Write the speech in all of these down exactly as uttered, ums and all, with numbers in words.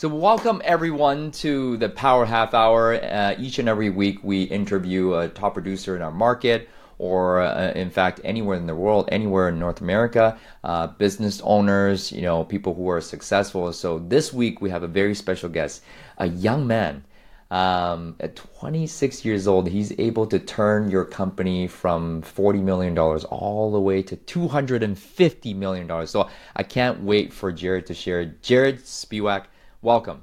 So welcome everyone to the Power Half Hour. Uh, each and every week we interview a top producer in our market, or uh, in fact anywhere in the world, anywhere in North America, uh, business owners, you know, people who are successful. So this week we have a very special guest, a young man. Um, at twenty-six years old, he's able to turn your company from forty million dollars all the way to two hundred fifty million dollars. So I can't wait for Jared to share. Jared Spiewak, welcome.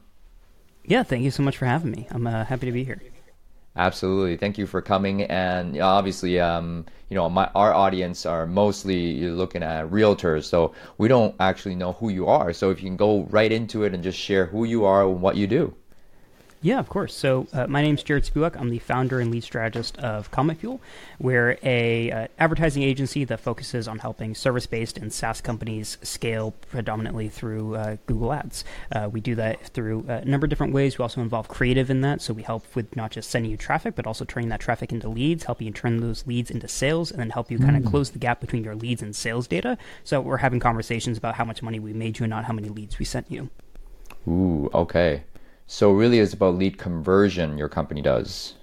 Yeah, thank you so much for having me. I'm uh, happy to be here. Absolutely. Thank you for coming. And obviously, um, you know, my our audience are mostly looking at realtors, so we don't actually know who you are. So if you can go right into it and just share who you are and what you do. Yeah, of course. So uh, my name's Jared Spiewak. I'm the founder and lead strategist of Comet Fuel. We're a uh, advertising agency that focuses on helping service-based and SaaS companies scale predominantly through uh, Google Ads. Uh, we do that through a number of different ways. We also involve creative in that. So we help with not just sending you traffic, but also turning that traffic into leads, help you turn those leads into sales, and then help you mm. kind of close the gap between your leads and sales data. So we're having conversations about how much money we made you and not how many leads we sent you. Ooh, okay. So really it's about lead conversion your company does.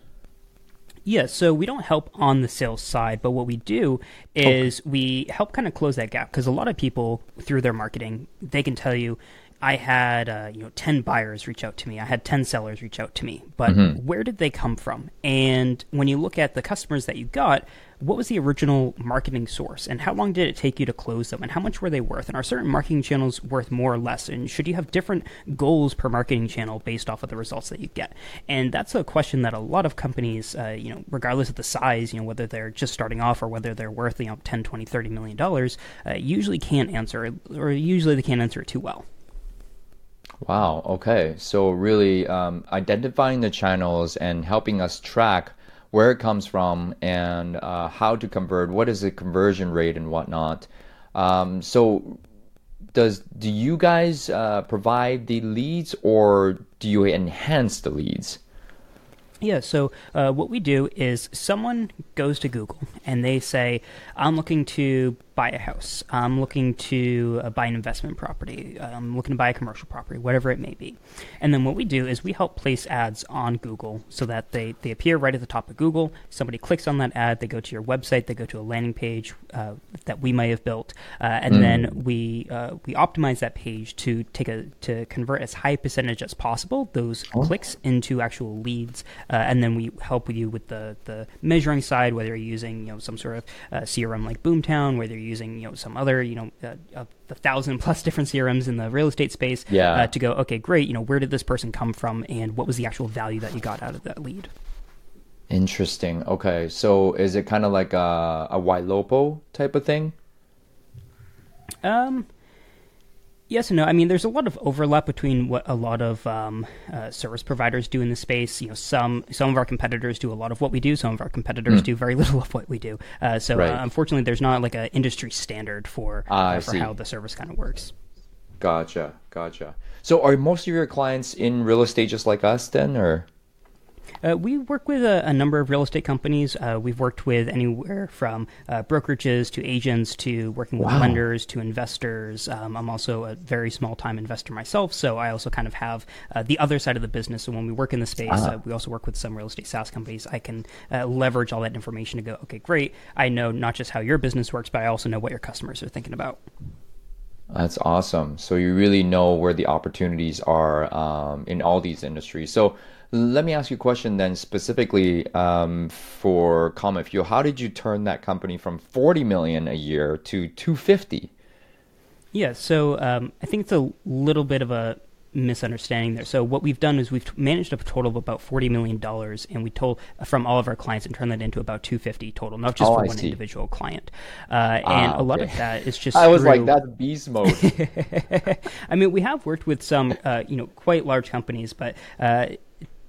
Yeah, so we don't help on the sales side, but what we do is okay. we help kind of close that gap, because a lot of people through their marketing, they can tell you, I had uh, you know ten buyers reach out to me, I had ten sellers reach out to me, but mm-hmm. where did they come from? And when you look at the customers that you got, what was the original marketing source, and how long did it take you to close them, and how much were they worth, and are certain marketing channels worth more or less, and should you have different goals per marketing channel based off of the results that you get? And that's a question that a lot of companies, uh, you know, regardless of the size, you know, whether they're just starting off or whether they're worth, you know, ten, twenty, thirty million dollars, uh, usually can't answer, or usually they can't answer it too well. Wow. Okay. So really um, identifying the channels and helping us track where it comes from and uh, how to convert, what is the conversion rate and whatnot. Um, so does do you guys uh, provide the leads, or do you enhance the leads? Yeah, so uh, what we do is someone goes to Google and they say, I'm looking to buy a house, I'm looking to uh, buy an investment property, I'm looking to buy a commercial property, whatever it may be. And then what we do is we help place ads on Google so that they, they appear right at the top of Google. Somebody clicks on that ad, they go to your website, they go to a landing page uh, that we may have built, uh, and mm. then we uh, we optimize that page to take a to convert as high a percentage as possible, those oh. clicks into actual leads. Uh, and then we help you with the, the measuring side, whether you're using you know some sort of uh, C R M like Boomtown, whether you're using you know some other you know uh, uh, a thousand plus different C R Ms in the real estate space, yeah. uh, to go, okay, great, you know where did this person come from, and what was the actual value that you got out of that lead? Interesting. Okay, so is it kind of like a, a Y-Lopo type of thing? Um. Yes and no. I mean, there's a lot of overlap between what a lot of um, uh, service providers do in the space. You know, some some of our competitors do a lot of what we do. Some of our competitors mm. do very little of what we do. Uh, so right. uh, unfortunately, there's not like an industry standard for uh, uh, for how the service kind of works. Gotcha, gotcha. So are most of your clients in real estate just like us then, or? Uh, we work with a, a number of real estate companies. Uh, we've worked with anywhere from uh, brokerages to agents to working with wow. lenders to investors. Um, I'm also a very small-time investor myself, so I also kind of have uh, the other side of the business. So when we work in the space, ah. uh, we also work with some real estate SaaS companies. I can uh, leverage all that information to go, okay, great. I know not just how your business works, but I also know what your customers are thinking about. That's awesome. So you really know where the opportunities are um, in all these industries. So let me ask you a question then, specifically um, for Comet Fuel. How did you turn that company from forty million dollars a year to two hundred fifty million dollars? Yeah, so um, I think it's a little bit of a misunderstanding there. So what we've done is we've managed a total of about forty million dollars, and we told from all of our clients and turned that into about two hundred fifty total, not just oh, for I one see. individual client. Uh, ah, and a okay. lot of that is just I was through... like, that's beast mode. I mean, we have worked with some, uh, you know, quite large companies, but uh,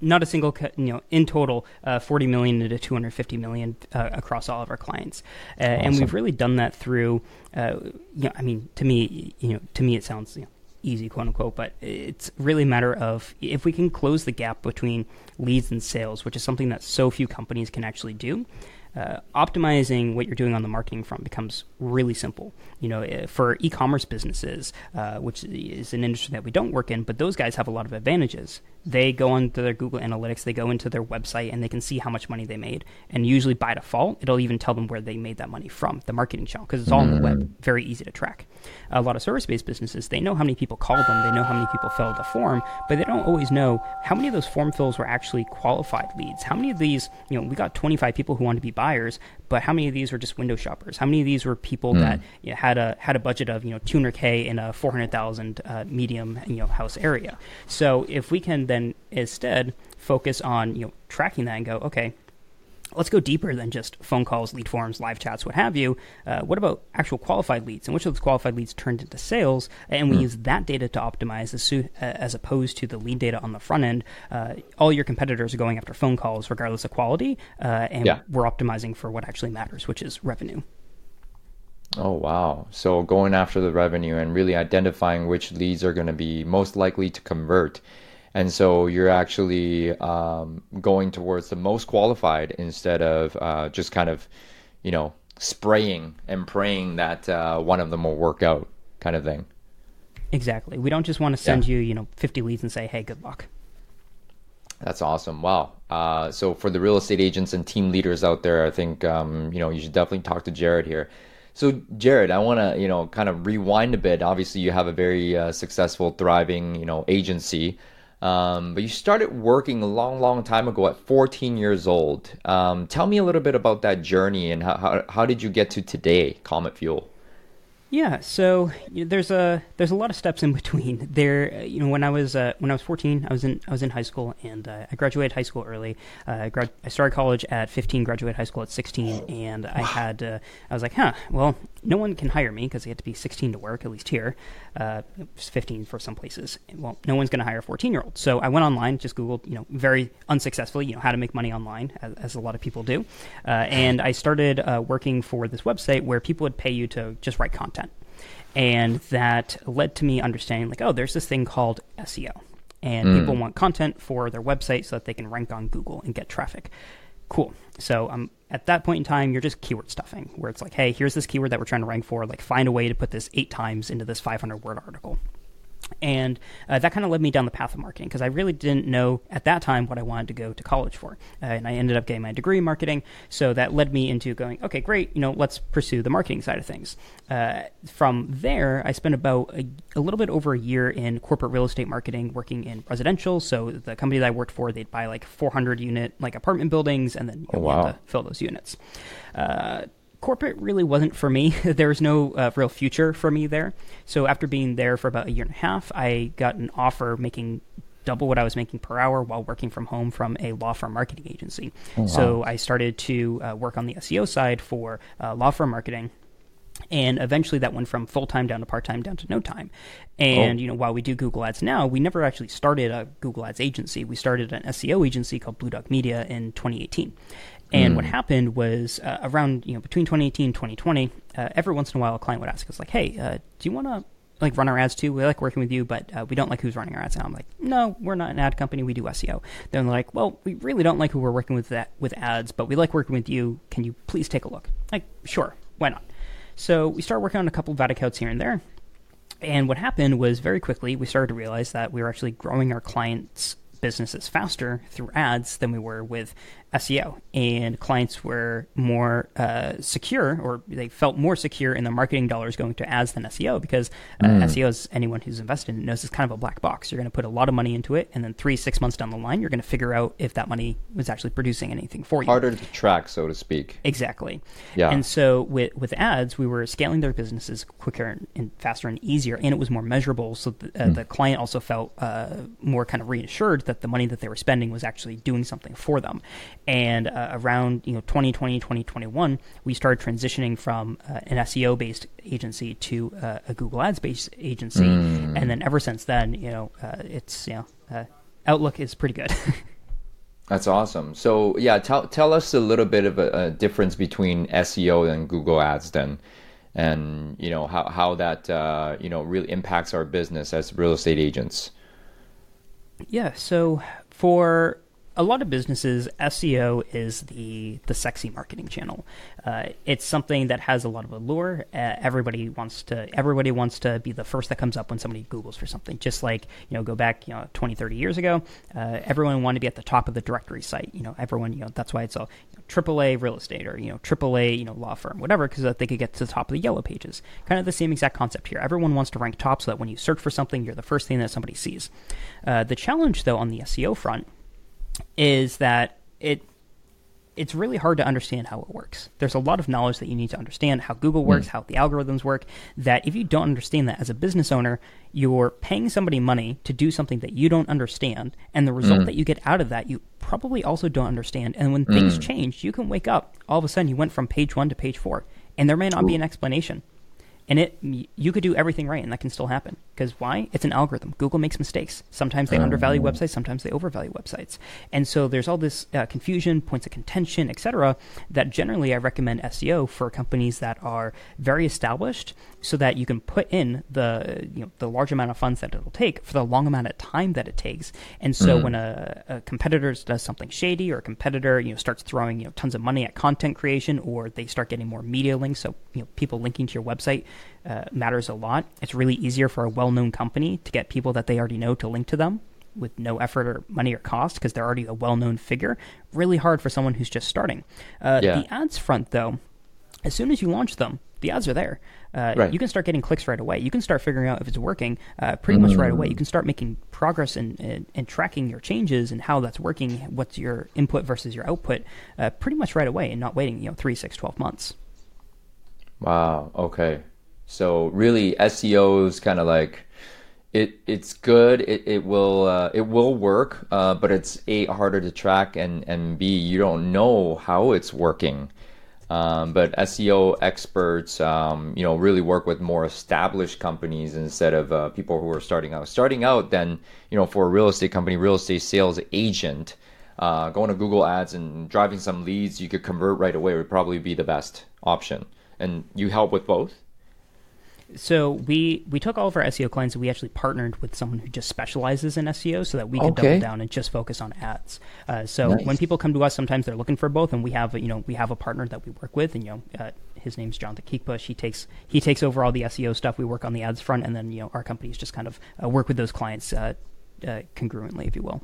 not a single, you know, in total, uh, forty million to two hundred fifty million uh, across all of our clients. Uh, awesome. And we've really done that through, uh, you know, I mean, to me, you know, to me it sounds, you know, easy, quote unquote, but it's really a matter of if we can close the gap between leads and sales, which is something that so few companies can actually do. uh, optimizing what you're doing on the marketing front becomes really simple. You know, for e-commerce businesses, uh, which is an industry that we don't work in, but those guys have a lot of advantages. They go onto their Google Analytics, they go into their website, and they can see how much money they made. And usually by default, it'll even tell them where they made that money from, the marketing channel, because it's all mm. on the web, very easy to track. A lot of service-based businesses, they know how many people called them, they know how many people filled the form, but they don't always know how many of those form fills were actually qualified leads. How many of these, you know, we got twenty-five people who wanted to be buyers, but how many of these were just window shoppers? How many of these were people mm. that, you know, had a had a budget of, you know, two hundred K in a four hundred thousand uh, medium, you know, house area? So if we can then instead focus on, you know, tracking that and go, okay, let's go deeper than just phone calls, lead forms, live chats, what have you. Uh, what about actual qualified leads? And which of those qualified leads turned into sales? And we mm. use that data to optimize as, su- as opposed to the lead data on the front end. Uh, all your competitors are going after phone calls regardless of quality. Uh, and yeah. we're optimizing for what actually matters, which is revenue. Oh, wow. So going after the revenue and really identifying which leads are going to be most likely to convert. And so you're actually um, going towards the most qualified instead of uh, just kind of, you know, spraying and praying that uh, one of them will work out kind of thing. Exactly. We don't just want to send yeah. you, you know, fifty leads and say, hey, good luck. That's awesome. Wow. Uh, so for the real estate agents and team leaders out there, I think, um, you know, you should definitely talk to Jared here. So Jared, I want to, you know, kind of rewind a bit. Obviously, you have a very uh, successful, thriving, you know, agency. Um, but you started working a long, long time ago at fourteen years old. Um, tell me a little bit about that journey and how, how, how did you get to today, Comet Fuel? Yeah, so you know, there's a there's a lot of steps in between. There, you know, when I was uh, when I was fourteen, I was in I was in high school, and uh, I graduated high school early. Uh, grad- I started college at fifteen, graduated high school at sixteen, and I had uh, I was like, huh, well, no one can hire me because they had to be sixteen to work, at least here. Uh, fifteen for some places. Well, no one's going to hire a fourteen-year-old. So I went online, just Googled, you know, very unsuccessfully, you know, how to make money online, as, as a lot of people do, uh, and I started uh, working for this website where people would pay you to just write content. And that led to me understanding, like, oh, there's this thing called S E O. And mm. people want content for their website so that they can rank on Google and get traffic. Cool. So um, at that point in time, you're just keyword stuffing, where it's like, hey, here's this keyword that we're trying to rank for. Like, find a way to put this eight times into this five hundred word article. And uh, that kind of led me down the path of marketing, because I really didn't know at that time what I wanted to go to college for. Uh, and I ended up getting my degree in marketing. So that led me into going, okay, great, you know, let's pursue the marketing side of things. Uh, from there, I spent about a, a little bit over a year in corporate real estate marketing, working in residential. So the company that I worked for, they'd buy like four hundred unit like apartment buildings, and then you know, oh, wow. we had to fill those units. Uh, Corporate really wasn't for me. There was no uh, real future for me there. So after being there for about a year and a half, I got an offer making double what I was making per hour while working from home from a law firm marketing agency. Oh, wow. So I started to uh, work on the S E O side for uh, law firm marketing. And eventually that went from full-time down to part-time down to no time. And, oh. you know, while we do Google Ads now, we never actually started a Google Ads agency. We started an S E O agency called Blue Duck Media in twenty eighteen. And mm. what happened was uh, around, you know, between twenty eighteen and twenty twenty, uh, every once in a while a client would ask us, like, hey, uh, do you want to, like, run our ads too? We like working with you, but uh, we don't like who's running our ads. And I'm like, no, we're not an ad company. We do S E O. Then they're like, well, we really don't like who we're working with that, with ads, but we like working with you. Can you please take a look? Like, sure, why not? So we started working on a couple of ad accounts here and there. And what happened was very quickly we started to realize that we were actually growing our clients' businesses faster through ads than we were with S E O, and clients were more uh, secure, or they felt more secure in their marketing dollars going to ads than S E O, because uh, mm. S E O is, anyone who's invested in it knows, it's kind of a black box. You're going to put a lot of money into it, and then three, six months down the line, you're going to figure out if that money was actually producing anything for you. Harder to track, so to speak. Exactly. Yeah. And so with with ads, we were scaling their businesses quicker and faster and easier, and it was more measurable. So the, uh, mm. the client also felt uh, more kind of reassured that the money that they were spending was actually doing something for them. And uh, around you know twenty twenty, twenty twenty-one, we started transitioning from uh, an S E O based agency to uh, a Google Ads based agency, mm. and then ever since then, you know, uh, it's you know, uh, outlook is pretty good. That's awesome. So yeah, tell tell us a little bit of a, a difference between S E O and Google Ads then, and you know how how that uh, you know really impacts our business as real estate agents. Yeah, so for a lot of businesses, S E O is the the sexy marketing channel. Uh, it's something that has a lot of allure. Uh, everybody wants to everybody wants to be the first that comes up when somebody Googles for something. Just like, you know, go back, you know, twenty, thirty years ago, uh, everyone wanted to be at the top of the directory site. You know, everyone, you know, that's why it's all, you know, triple A real estate, or, you know, triple A, you know, law firm, whatever, because they could get to the top of the yellow pages. Kind of the same exact concept here. Everyone wants to rank top so that when you search for something, you're the first thing that somebody sees. Uh, the challenge, though, on the S E O front is that it it's really hard to understand how it works. There's a lot of knowledge that you need to understand how Google works, mm. how the algorithms work, that if you don't understand that as a business owner, you're paying somebody money to do something that you don't understand, and the result mm. that you get out of that, you probably also don't understand. And when mm. things change, you can wake up, all of a sudden you went from page one to page four, and there may not Ooh. be an explanation. And it you could do everything right, and that can still happen. Because why? It's an algorithm. Google makes mistakes. Sometimes they um, undervalue websites. Sometimes they overvalue websites. And so there's all this uh, confusion, points of contention, et cetera, that generally I recommend S E O for companies that are very established so that you can put in the you know the large amount of funds that it'll take for the long amount of time that it takes. And so mm-hmm. when a, a competitor does something shady, or a competitor you know starts throwing you know tons of money at content creation, or they start getting more media links, so you know people linking to your website, Uh, matters a lot. It's really easier for a well-known company to get people that they already know to link to them with no effort or money or cost, because they're already a well-known figure. Really hard for someone who's just starting. Uh, yeah. The ads front, though, as soon as you launch them, the ads are there. Uh, right. You can start getting clicks right away. You can start figuring out if it's working uh, pretty mm. much right away. You can start making progress and and tracking your changes and how that's working, what's your input versus your output, uh, pretty much right away, and not waiting you know three, six, twelve months. Wow. Okay. So really, S E O is kind of like it. It's good. It it will uh, it will work, uh, but it's A, harder to track, and and B, you don't know how it's working. Um, but S E O experts, um, you know, really work with more established companies instead of uh, people who are starting out. Starting out, then you know, for a real estate company, real estate sales agent, uh, going to Google Ads and driving some leads, you could convert right away. Would probably be the best option. And you help with both. So we, we took all of our S E O clients and we actually partnered with someone who just specializes in S E O so that we could okay. double down and just focus on ads. Uh, so nice. When people come to us, sometimes they're looking for both, and we have you know we have a partner that we work with, and you know uh, his name's Jonathan Keekbush. He takes he takes over all the S E O stuff. We work on the ads front, and then you know our companies just kind of uh, work with those clients uh, uh, congruently, if you will.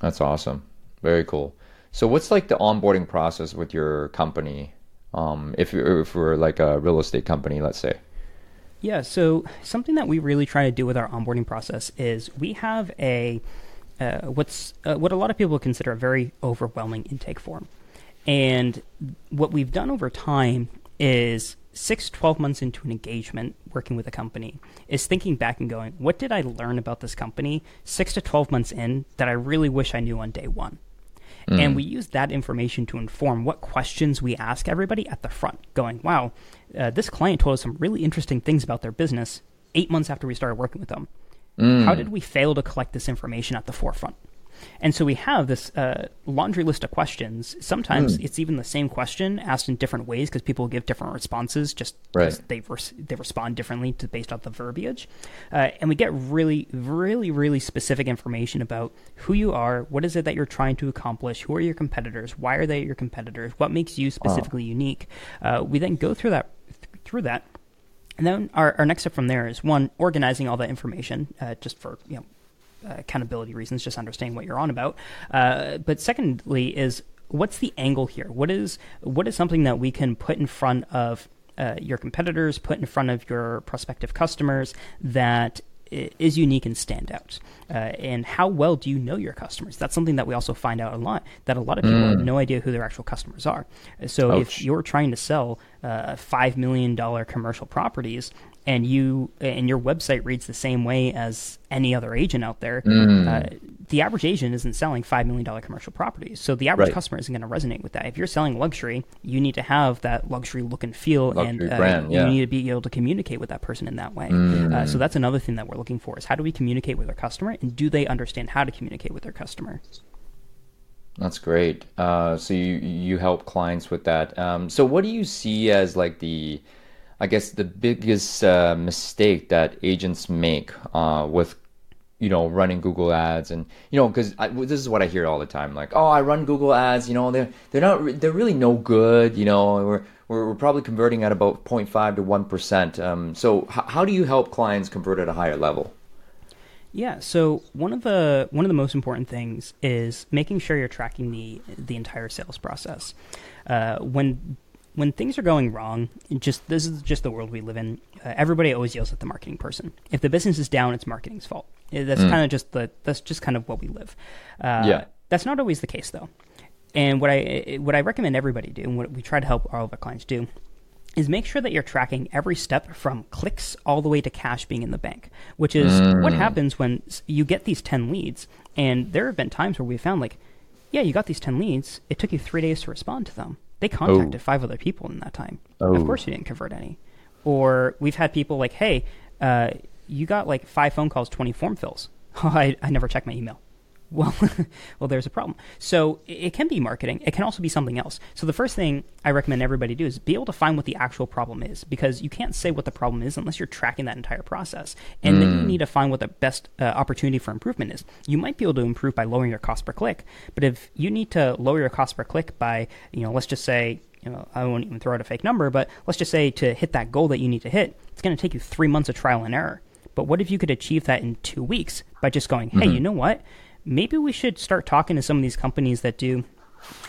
That's awesome. Very cool. So what's like the onboarding process with your company? Um, if if we're like a real estate company, let's say. Yeah, so something that we really try to do with our onboarding process is we have a uh, what's uh, what a lot of people consider a very overwhelming intake form. And what we've done over time is six, twelve months into an engagement working with a company is thinking back and going, what did I learn about this company six to twelve months in that I really wish I knew on day one? Mm. And we use that information to inform what questions we ask everybody at the front, going, wow, uh, this client told us some really interesting things about their business eight months after we started working with them. Mm. How did we fail to collect this information at the forefront? And so we have this uh, laundry list of questions. Sometimes mm. it's even the same question asked in different ways because people give different responses, just right. they res- they respond differently to, based on the verbiage. Uh, and we get really, really, really specific information about who you are, what is it that you're trying to accomplish, who are your competitors, why are they your competitors, what makes you specifically wow. unique. Uh, we then go through that, th- through that, and then our, our next step from there is, one, organizing all that information uh, just for, you know, Uh, accountability reasons, just understanding what you're on about. Uh, but secondly is, what's the angle here? What is what is something that we can put in front of uh, your competitors, put in front of your prospective customers that is unique and stand out? Uh, and how well do you know your customers? That's something that we also find out a lot, that a lot of people mm. have no idea who their actual customers are. So Ouch. if you're trying to sell uh, five million dollars commercial properties, and you and your website reads the same way as any other agent out there, mm. uh, the average agent isn't selling five million dollars commercial properties. So the average right. customer isn't going to resonate with that. If you're selling luxury, you need to have that luxury look and feel, luxury and uh, brand, yeah. you need to be able to communicate with that person in that way. Mm. Uh, so that's another thing that we're looking for, is how do we communicate with our customer, and do they understand how to communicate with their customer? That's great. Uh, so you, you help clients with that. Um, so what do you see as like the... I guess the biggest uh, mistake that agents make uh, with you know, running Google ads. And, you know, because this is what I hear all the time, like, oh, I run Google ads, you know, they're, they're not, they're really no good, you know, we're, we're, we're probably converting at about zero point five to one percent. Um, so h- how do you help clients convert at a higher level? Yeah, so one of the one of the most important things is making sure you're tracking the the entire sales process. Uh, when when things are going wrong, just this is just the world we live in. Uh, everybody always yells at the marketing person. If the business is down, it's marketing's fault. That's mm. kind of just the that's just kind of what we live. Uh, yeah, that's not always the case though. And what I what I recommend everybody do, and what we try to help all of our clients do, is make sure that you're tracking every step from clicks all the way to cash being in the bank, which is mm. what happens when you get these ten leads. And there have been times where we found like, yeah, you got these ten leads. It took you three days to respond to them. They contacted oh. five other people in that time. Oh. Of course you didn't convert any. Or we've had people like, hey, uh, you got like five phone calls, twenty form fills. Oh, I, I never checked my email. Well, well, there's a problem. So it can be marketing. It can also be something else. So the first thing I recommend everybody do is be able to find what the actual problem is, because you can't say what the problem is unless you're tracking that entire process. And mm. then you need to find what the best uh, opportunity for improvement is. You might be able to improve by lowering your cost per click, but if you need to lower your cost per click by, you know, let's just say, you know, I won't even throw out a fake number, but let's just say to hit that goal that you need to hit, it's going to take you three months of trial and error. But what if you could achieve that in two weeks by just going, hey, mm-hmm. you know what? Maybe we should start talking to some of these companies that do,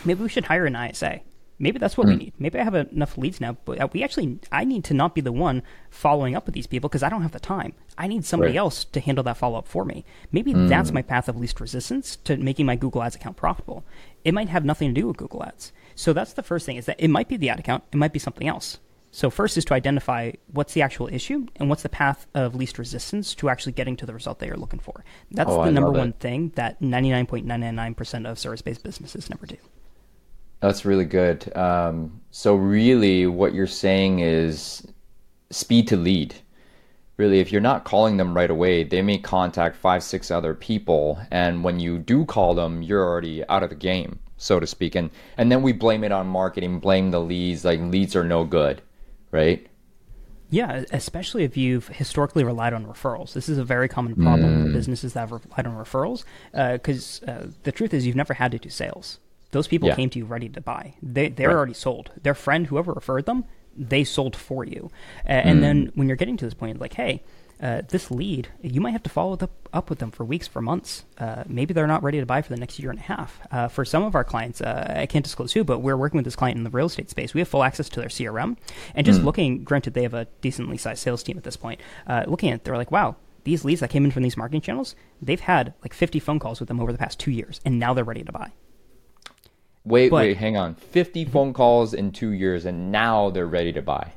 maybe we should hire an I S A. Maybe that's what mm. we need. Maybe I have enough leads now, but we actually, I need to not be the one following up with these people because I don't have the time. I need somebody right. else to handle that follow-up for me. Maybe mm. that's my path of least resistance to making my Google Ads account profitable. It might have nothing to do with Google Ads. So that's the first thing, is that it might be the ad account. It might be something else. So first is to identify what's the actual issue and what's the path of least resistance to actually getting to the result that you're looking for. That's oh, the I number one thing that ninety-nine point nine nine nine percent of service-based businesses never do. That's really good. Um, so really what you're saying is speed to lead. Really, if you're not calling them right away, they may contact five, six other people. And when you do call them, you're already out of the game, so to speak. And, and then we blame it on marketing, blame the leads, like leads are no good. Right? Yeah, especially if you've historically relied on referrals. This is a very common problem mm. for businesses that have relied on referrals, because uh, uh, the truth is you've never had to do sales. Those people yeah. came to you ready to buy. They, they're right. already sold. Their friend, whoever referred them, they sold for you. Uh, and mm. then when you're getting to this point, like, hey, uh, this lead, you might have to follow up, up with them for weeks, for months. Uh, maybe they're not ready to buy for the next year and a half. Uh, for some of our clients, uh, I can't disclose who, but we're working with this client in the real estate space. We have full access to their C R M. And just mm. looking, granted, they have a decently sized sales team at this point. Uh, looking at it, they're like, wow, these leads that came in from these marketing channels, they've had like fifty phone calls with them over the past two years, and now they're ready to buy. Wait, but, wait, hang on. fifty phone calls in two years, and now they're ready to buy.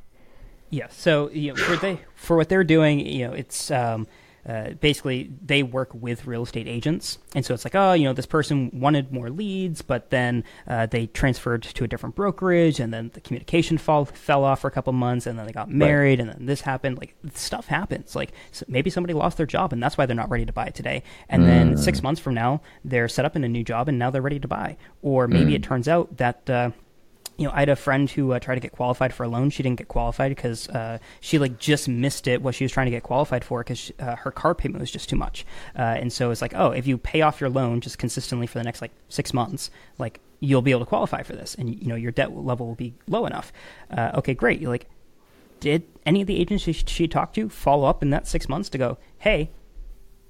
Yeah, so you know, for they for what they're doing, you know, it's um, uh, basically they work with real estate agents, and so it's like, oh, you know, this person wanted more leads, but then uh, they transferred to a different brokerage, and then the communication fall, fell off for a couple months, and then they got married, right. and then this happened. Like stuff happens. Like so maybe somebody lost their job, and that's why they're not ready to buy today. And mm. then six months from now, they're set up in a new job, and now they're ready to buy. Or maybe mm. it turns out that. Uh, You know, I had a friend who uh, tried to get qualified for a loan. She didn't get qualified because uh, she like just missed it, what she was trying to get qualified for, because uh, her car payment was just too much. Uh, and so it's like, oh, if you pay off your loan just consistently for the next like six months, like you'll be able to qualify for this, and you know your debt level will be low enough. Uh, okay, great. You're like, did any of the agents she, she talked to follow up in that six months to go, hey,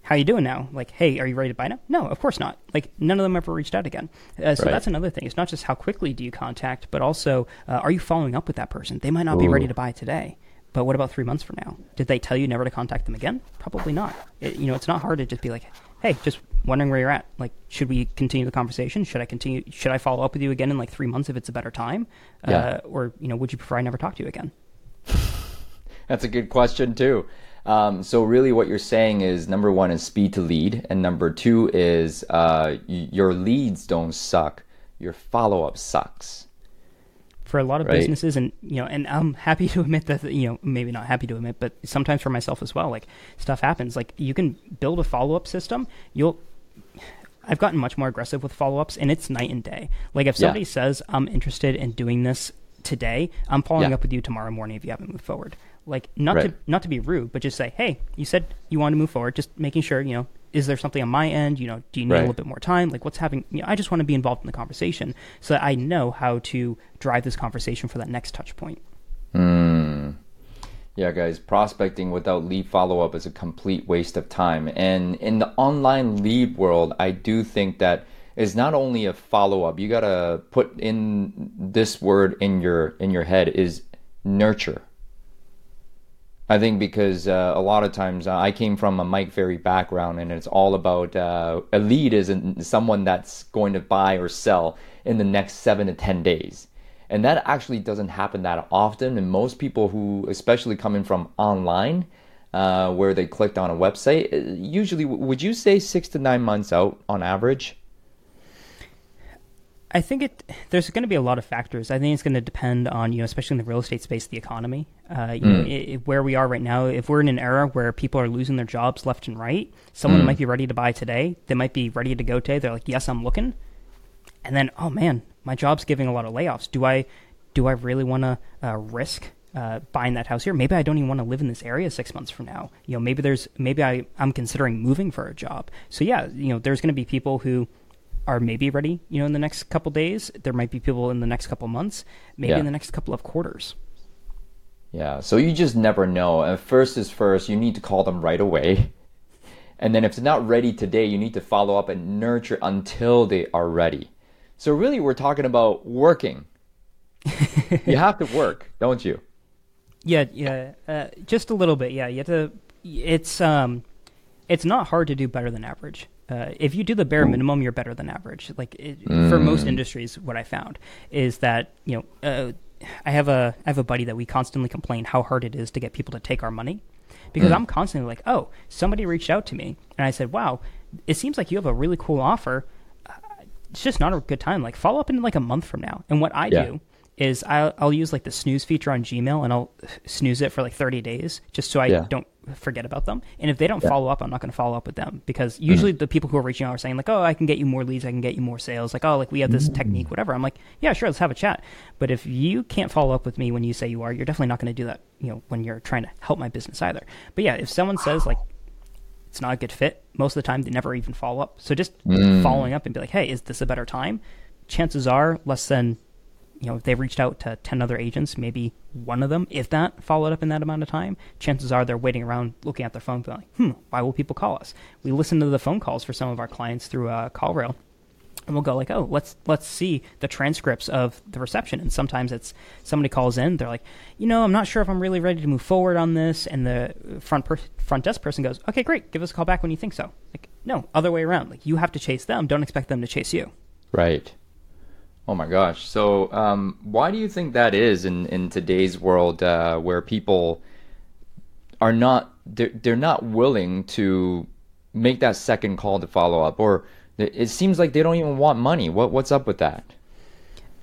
how you doing now? Like, hey, are you ready to buy now? No, of course not. Like, none of them ever reached out again. Uh, so right. that's another thing. It's not just how quickly do you contact, but also, uh, are you following up with that person? They might not Ooh. be ready to buy today, but what about three months from now? Did they tell you never to contact them again? Probably not. It, you know, it's not hard to just be like, hey, just wondering where you're at. Like, should we continue the conversation? Should I continue? Should I follow up with you again in like three months if it's a better time? Yeah. Uh, or, you know, would you prefer I never talk to you again? That's a good question too. Um, so really what you're saying is number one is speed to lead. And number two is uh, y- your leads don't suck. Your follow-up sucks. For a lot of right? businesses, and you know, and I'm happy to admit that, you know, maybe not happy to admit, but sometimes for myself as well, like stuff happens. Like you can build a follow-up system. You'll, I've gotten much more aggressive with follow-ups, and it's night and day. Like if somebody yeah. says, I'm interested in doing this today, I'm following yeah. up with you tomorrow morning if you haven't moved forward. Like not right. to not to be rude, but just say, hey, you said you want to move forward. Just making sure, you know, is there something on my end? You know, do you need right. a little bit more time? Like, what's happening? You know, I just want to be involved in the conversation so that I know how to drive this conversation for that next touch point. Mm. Yeah, guys, prospecting without lead follow-up is a complete waste of time. And in the online lead world, I do think that is not only a follow-up. You got to put in this word in your in your head is nurture. I think because uh, a lot of times uh, I came from a Mike Ferry background, and it's all about uh, a lead isn't someone that's going to buy or sell in the next seven to ten days. And that actually doesn't happen that often. And most people who, especially coming from online, uh, where they clicked on a website, usually, would you say six to nine months out on average? I think it. There's going to be a lot of factors. I think it's going to depend on, you know, especially in the real estate space, the economy, uh, you mm. know, it, it, where we are right now. If we're in an era where people are losing their jobs left and right, someone mm. might be ready to buy today. They might be ready to go today. They're like, yes, I'm looking. And then, oh man, my job's giving a lot of layoffs. Do I, do I really want to uh, risk uh, buying that house here? Maybe I don't even want to live in this area six months from now. You know, maybe there's maybe I I'm considering moving for a job. So yeah, you know, there's going to be people who are maybe ready. You know, in the next couple days, there might be people in the next couple months, maybe yeah. in the next couple of quarters. Yeah. So you just never know. And first is first. You need to call them right away. And then if they're not ready today, you need to follow up and nurture until they are ready. So really, we're talking about working. You have to work, don't you? Yeah, yeah, uh, just a little bit. Yeah, you have to. It's um, it's not hard to do better than average. Uh, if you do the bare minimum, you're better than average. Like it, mm. for most industries, what I found is that you know, uh, I have a I have a buddy that we constantly complain how hard it is to get people to take our money, because mm. I'm constantly like, oh, somebody reached out to me, and I said, wow, it seems like you have a really cool offer. It's just not a good time. Like follow up in like a month from now. And what I yeah. do is I'll, I'll use like the snooze feature on Gmail, and I'll snooze it for like thirty days just so I yeah. don't forget about them. And if they don't yeah. follow up, I'm not going to follow up with them, because usually mm-hmm. the people who are reaching out are saying like, oh, I can get you more leads. I can get you more sales. Like, oh, like we have this mm-hmm. technique, whatever. I'm like, yeah, sure. Let's have a chat. But if you can't follow up with me when you say you are, you're definitely not going to do that, you know, when you're trying to help my business either. But yeah, if someone says like, it's not a good fit, most of the time they never even follow up. So just mm. following up and be like, hey, is this a better time? Chances are less than, you know, if they've reached out to ten other agents, maybe one of them, if that, followed up in that amount of time, chances are they're waiting around looking at their phone going, like, hmm, why will people call us? We listen to the phone calls for some of our clients through uh, CallRail, and we'll go like, oh, let's let's see the transcripts of the reception. And sometimes it's somebody calls in, they're like, you know, I'm not sure if I'm really ready to move forward on this. And the front per- front desk person goes, okay, great, give us a call back when you think so. Like, no, other way around. Like, you have to chase them. Don't expect them to chase you. Right. Oh my gosh. So um, why do you think that is in, in today's world uh, where people are not, they're, they're not willing to make that second call to follow up, or it seems like they don't even want money. What What's up with that?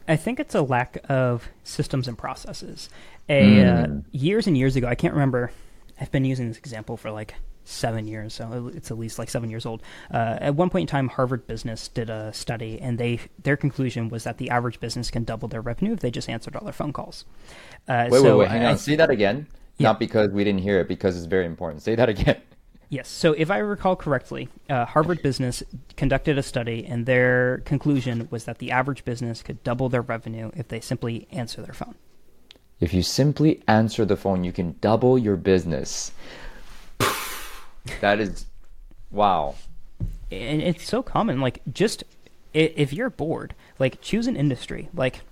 I think it's a lack of systems and processes. A, mm. uh, years and years ago, I can't remember. I've been using this example for like seven years, so it's at least like seven years old. Uh, at one point in time, Harvard Business did a study, and they their conclusion was that the average business can double their revenue if they just answered all their phone calls. Uh, wait, so wait, wait, hang I, on. Say that again. Yeah. Not because we didn't hear it, because it's very important. Say that again. Yes. So if I recall correctly, uh, Harvard Business conducted a study, and their conclusion was that the average business could double their revenue if they simply answer their phone. If you simply answer the phone, you can double your business. That is, wow. And it's so common. Like, just if you're bored, like choose an industry, like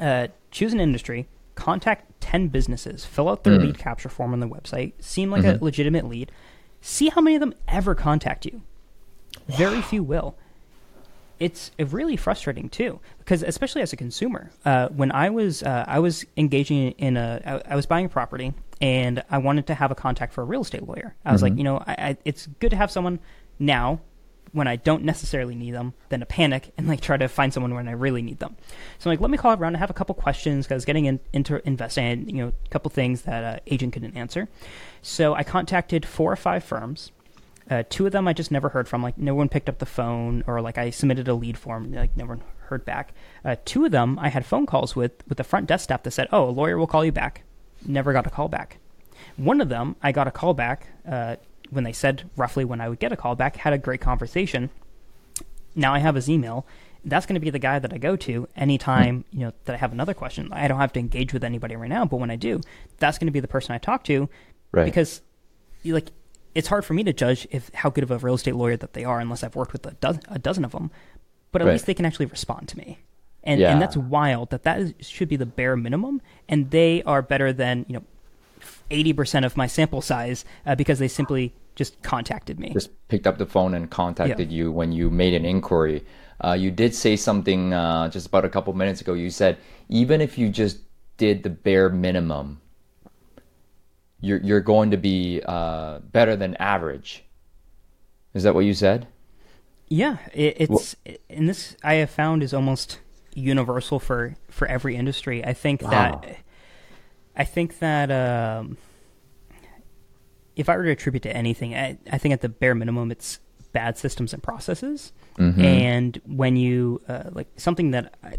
uh, choose an industry, contact ten businesses, fill out their mm. lead capture form on the website, seem like mm-hmm. a legitimate lead. See how many of them ever contact you. Wow. Very few will. It's really frustrating too, because especially as a consumer, uh, when I was uh, I was engaging in a I was buying a property, and I wanted to have a contact for a real estate lawyer. I was mm-hmm. like, you know, I, I, it's good to have someone now when I don't necessarily need them, than to panic and like try to find someone when I really need them. So I'm like, let me call around and have a couple questions, because I was getting in, into investing, and you know, a couple things that uh, agent couldn't answer. So I contacted four or five firms. Uh, two of them I just never heard from. Like, no one picked up the phone, or like I submitted a lead form and like no one heard back. Uh, two of them I had phone calls with with the front desk staff that said, "Oh, a lawyer will call you back." Never got a call back. One of them I got a call back. Uh, when they said roughly when I would get a call back, had a great conversation. Now I have his email. That's going to be the guy that I go to anytime, you know, that I have another question. I don't have to engage with anybody right now, but when I do, that's going to be the person I talk to, right? Because you, like, it's hard for me to judge if how good of a real estate lawyer that they are unless I've worked with a, do- a dozen of them, but at right. least they can actually respond to me. And yeah. and that's wild that that is, should be the bare minimum. And they are better than, you know, eighty percent of my sample size uh, because they simply just contacted me. Just picked up the phone and contacted yeah. you when you made an inquiry. Uh, you did say something uh, just about a couple minutes ago. You said, even if you just did the bare minimum, you're you're going to be uh, better than average. Is that what you said? Yeah, it, it's well, and this I have found is almost universal for, for every industry. I think wow. that I think that um, if I were to attribute to anything, I, I think at the bare minimum, it's bad systems and processes. Mm-hmm. And when you uh, like something that I,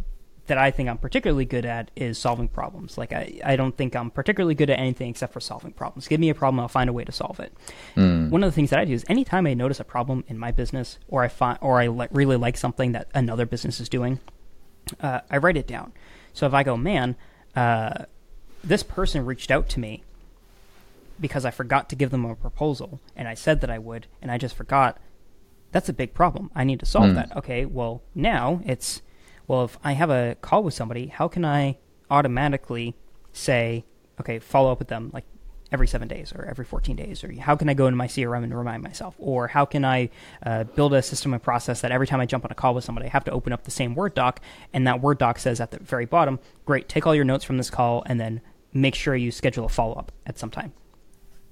that I think I'm particularly good at is solving problems. Like I, I don't think I'm particularly good at anything except for solving problems. Give me a problem, I'll find a way to solve it. Mm. One of the things that I do is anytime I notice a problem in my business, or I find or I le- really like something that another business is doing, uh, I write it down. So if I go, man, uh, this person reached out to me because I forgot to give them a proposal, and I said that I would, and I just forgot. That's a big problem. I need to solve mm. that. Okay, well, now it's, well, if I have a call with somebody, how can I automatically say, okay, follow up with them like every seven days or every fourteen days? Or how can I go into my C R M and remind myself? Or how can I uh, build a system and process that every time I jump on a call with somebody, I have to open up the same Word doc, and that Word doc says at the very bottom, great, take all your notes from this call and then make sure you schedule a follow-up at some time.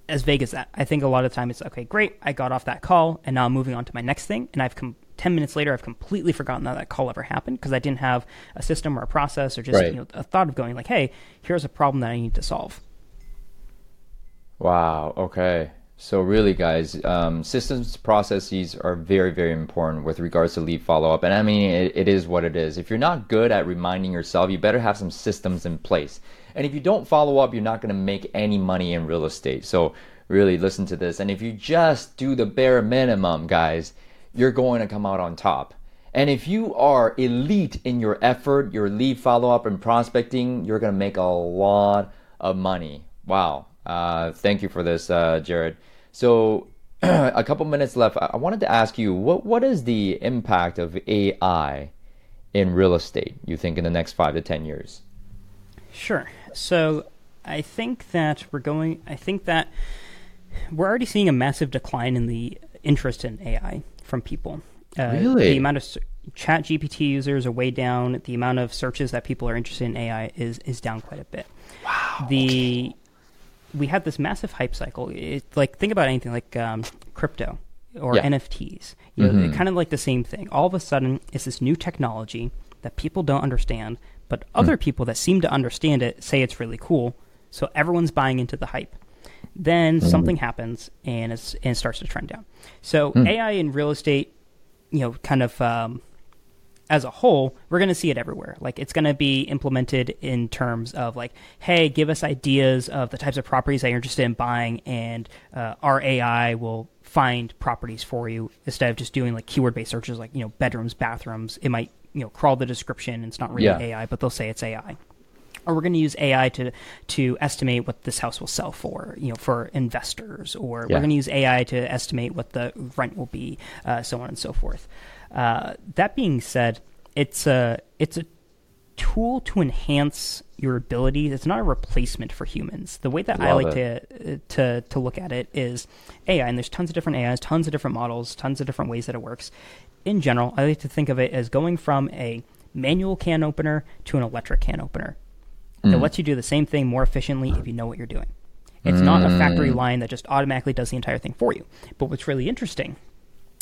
As vague as that, I think a lot of the time it's, okay, great, I got off that call, and now I'm moving on to my next thing, and I've come ten minutes later, I've completely forgotten that that call ever happened because I didn't have a system or a process or just right. you know, a thought of going like, hey, here's a problem that I need to solve. Wow, okay. So really, guys, um, systems, processes are very, very important with regards to lead follow-up, and I mean, it, it is what it is. If you're not good at reminding yourself, you better have some systems in place. And if you don't follow up, you're not going to make any money in real estate. So really listen to this. And if you just do the bare minimum, guys, you're going to come out on top. And if you are elite in your effort, your lead follow-up and prospecting, you're going to make a lot of money. Wow. Uh, thank you for this, uh, Jared. So a couple minutes left. I wanted to ask you, what what is the impact of A I in real estate, you think, in the next five to ten years? Sure. So I think that we're going, I think that we're already seeing a massive decline in the interest in A I from people. Uh, really? The amount of chat G P T users are way down. The amount of searches that people are interested in A I is, is down quite a bit. Wow. The, we had this massive hype cycle. It, like, think about anything like um, crypto or yeah. N F Ts. You know, mm-hmm. kind of like the same thing. All of a sudden, it's this new technology that people don't understand, but other people that seem to understand it say it's really cool, so everyone's buying into the hype. Then mm. something happens, and, it's, and it starts to trend down. So mm. A I in real estate, you know, kind of um, as a whole, we're going to see it everywhere. Like, it's going to be implemented in terms of, like, hey, give us ideas of the types of properties that you're interested in buying, and uh, our A I will find properties for you instead of just doing, like, keyword-based searches, like, you know, bedrooms, bathrooms. It might you know, crawl the description, and it's not really yeah. A I, but they'll say it's A I. Or we're going to use A I to to estimate what this house will sell for, you know, for investors. Or yeah. we're going to use A I to estimate what the rent will be, uh, so on and so forth. Uh, that being said, it's a it's a tool to enhance your ability. It's not a replacement for humans. The way that Love I like it. to to to look at it is A I, and there's tons of different A Is, tons of different models, tons of different ways that it works. In general, I like to think of it as going from a manual can opener to an electric can opener. Mm. It lets you do the same thing more efficiently if you know what you're doing. It's mm. not a factory line that just automatically does the entire thing for you. But what's really interesting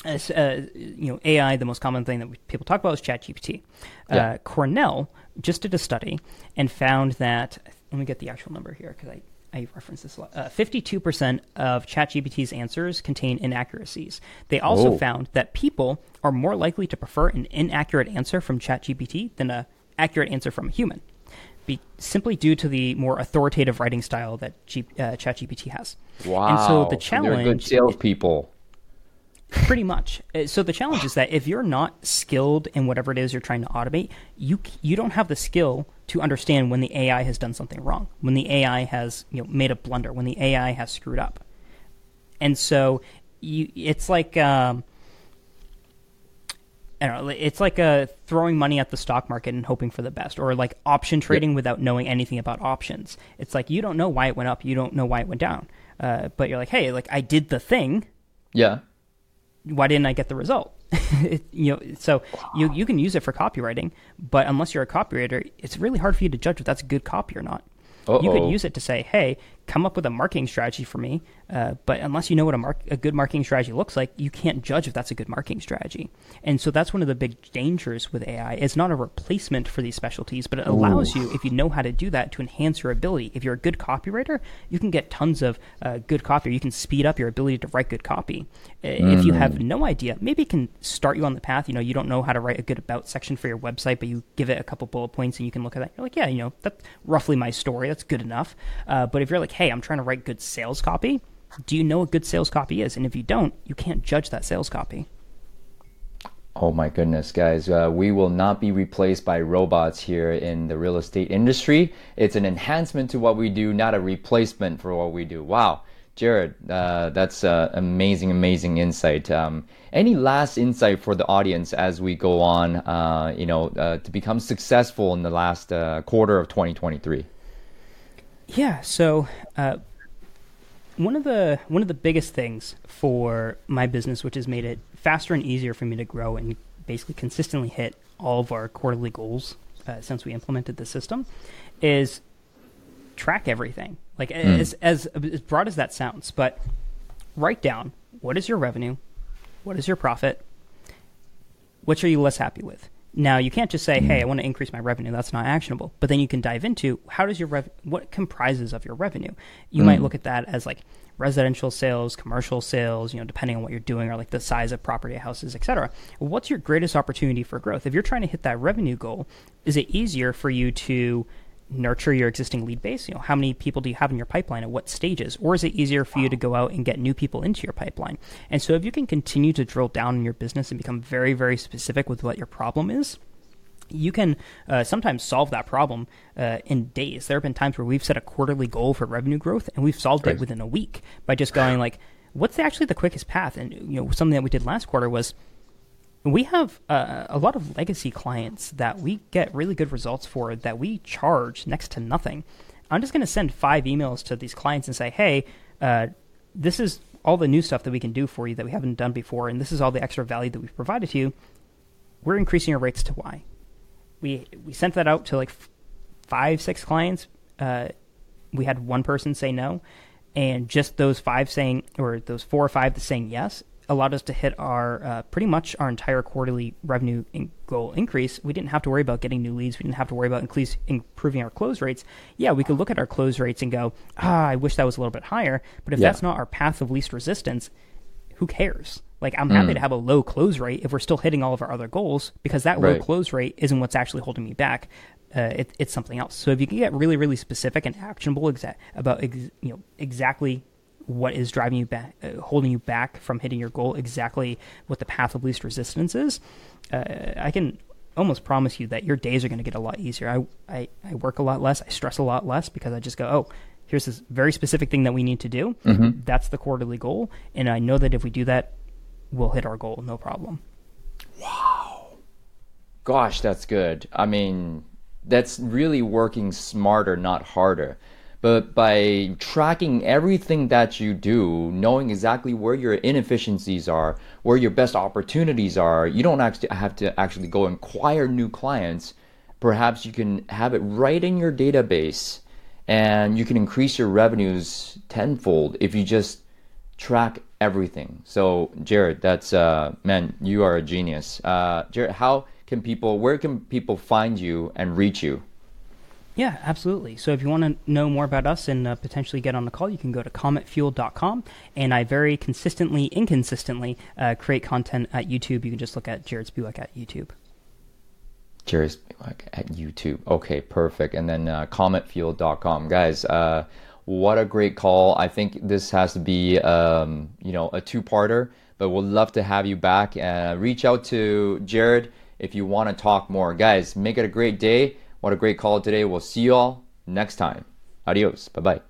is, uh, you know, A I, the most common thing that we, people talk about is ChatGPT. Yeah. Uh, Cornell just did a study and found that, let me get the actual number here because I... I referenced this a lot. Uh, fifty-two percent of ChatGPT's answers contain inaccuracies. They also Whoa. found that people are more likely to prefer an inaccurate answer from ChatGPT than an accurate answer from a human. be simply due to the more authoritative writing style that G, uh, ChatGPT has. Wow. And so the challenge... They're good salespeople. Pretty much. So the challenge is that if you're not skilled in whatever it is you're trying to automate, you you don't have the skill to understand when the A I has done something wrong, when the A I has you know made a blunder, when the A I has screwed up. And so you, it's like... Um, I don't know, it's like uh, throwing money at the stock market and hoping for the best, or like option trading yep. without knowing anything about options. It's like you don't know why it went up, you don't know why it went down, uh, but you're like, hey, like I did the thing. Yeah. Why didn't I get the result? it, you know, so wow. you you can use it for copywriting, but unless you're a copywriter, it's really hard for you to judge if that's good copy or not. Uh-oh. You could use it to say, hey, come up with a marketing strategy for me, uh, but unless you know what a, mar- a good marketing strategy looks like, you can't judge if that's a good marketing strategy. And so that's one of the big dangers with A I. It's not a replacement for these specialties, but it allows Ooh. you, if you know how to do that, to enhance your ability. If you're a good copywriter, you can get tons of uh, good copy. You can speed up your ability to write good copy. Mm. If you have no idea, maybe it can start you on the path. You know, you don't know how to write a good about section for your website, but you give it a couple bullet points and you can look at that. You're like, yeah, you know, that's roughly my story. That's good enough. Uh, but if you're like, hey, I'm trying to write good sales copy. Do you know what good sales copy is? And if you don't, you can't judge that sales copy. Oh my goodness, guys. Uh, we will not be replaced by robots here in the real estate industry. It's an enhancement to what we do, not a replacement for what we do. Wow. Jared, uh, that's uh, amazing, amazing insight. Um, any last insight for the audience as we go on, uh, you know, uh, to become successful in the last uh, quarter of twenty twenty-three? Yeah, so uh, one of the one of the biggest things for my business, which has made it faster and easier for me to grow and basically consistently hit all of our quarterly goals uh, since we implemented the system, is track everything. Like mm. as, as as broad as that sounds, but write down what is your revenue, what is your profit, which are you less happy with. Now, you can't just say, hey, I want to increase my revenue. That's not actionable. But then you can dive into how does your rev- what comprises of your revenue? You mm. might look at that as like residential sales, commercial sales, you know, depending on what you're doing or like the size of property, houses, et cetera. What's your greatest opportunity for growth? If you're trying to hit that revenue goal, is it easier for you to nurture your existing lead base? You know, how many people do you have in your pipeline at what stages? Or is it easier for you to go out and get new people into your pipeline? And so if you can continue to drill down in your business and become very, very specific with what your problem is, you can uh, sometimes solve that problem uh, in days. There have been times where we've set a quarterly goal for revenue growth and we've solved Great. it within a week by just going like, what's actually the quickest path? And you know, something that we did last quarter was we have uh, a lot of legacy clients that we get really good results for that we charge next to nothing. I'm just going to send five emails to these clients and say, hey, uh, this is all the new stuff that we can do for you that we haven't done before, and this is all the extra value that we've provided to you. We're increasing your rates to Y. We we sent that out to like f- five, six clients. Uh, we had one person say no, and just those five saying, or those four or five saying yes, allowed us to hit our uh, pretty much our entire quarterly revenue in- goal increase. We didn't have to worry about getting new leads. We didn't have to worry about increase- improving our close rates. Yeah, we could look at our close rates and go, ah, I wish that was a little bit higher. But if yeah. that's not our path of least resistance, who cares? Like, I'm mm. happy to have a low close rate if we're still hitting all of our other goals, because that right. low close rate isn't what's actually holding me back. Uh, it, it's something else. So if you can get really, really specific and actionable exa- about ex- you know exactly what is driving you back, uh, holding you back from hitting your goal, exactly what the path of least resistance is, uh, I can almost promise you that your days are going to get a lot easier. I, I, I work a lot less. I stress a lot less because I just go, oh, here's this very specific thing that we need to do. Mm-hmm. That's the quarterly goal. And I know that if we do that, we'll hit our goal, no problem. Wow. Gosh, that's good. I mean, that's really working smarter, not harder. But by tracking everything that you do, knowing exactly where your inefficiencies are, where your best opportunities are, you don't actually have to actually go acquire new clients. Perhaps you can have it right in your database, and you can increase your revenues tenfold if you just track everything. So, Jared, that's uh, man, you are a genius. Uh, Jared, how can people? Where can people find you and reach you? Yeah, absolutely. So if you want to know more about us and uh, potentially get on the call, you can go to comet fuel dot com. And I very consistently, inconsistently uh, create content at YouTube. You can just look at Jared Spiewak at YouTube. Jared Spiewak at YouTube. Okay, perfect. And then uh, comet fuel dot com. Guys, uh, what a great call. I think this has to be, um, you know, a two-parter, but we'll love to have you back. Uh, reach out to Jared if you want to talk more. Guys, make it a great day. What a great call today. We'll see you all next time. Adios. Bye-bye.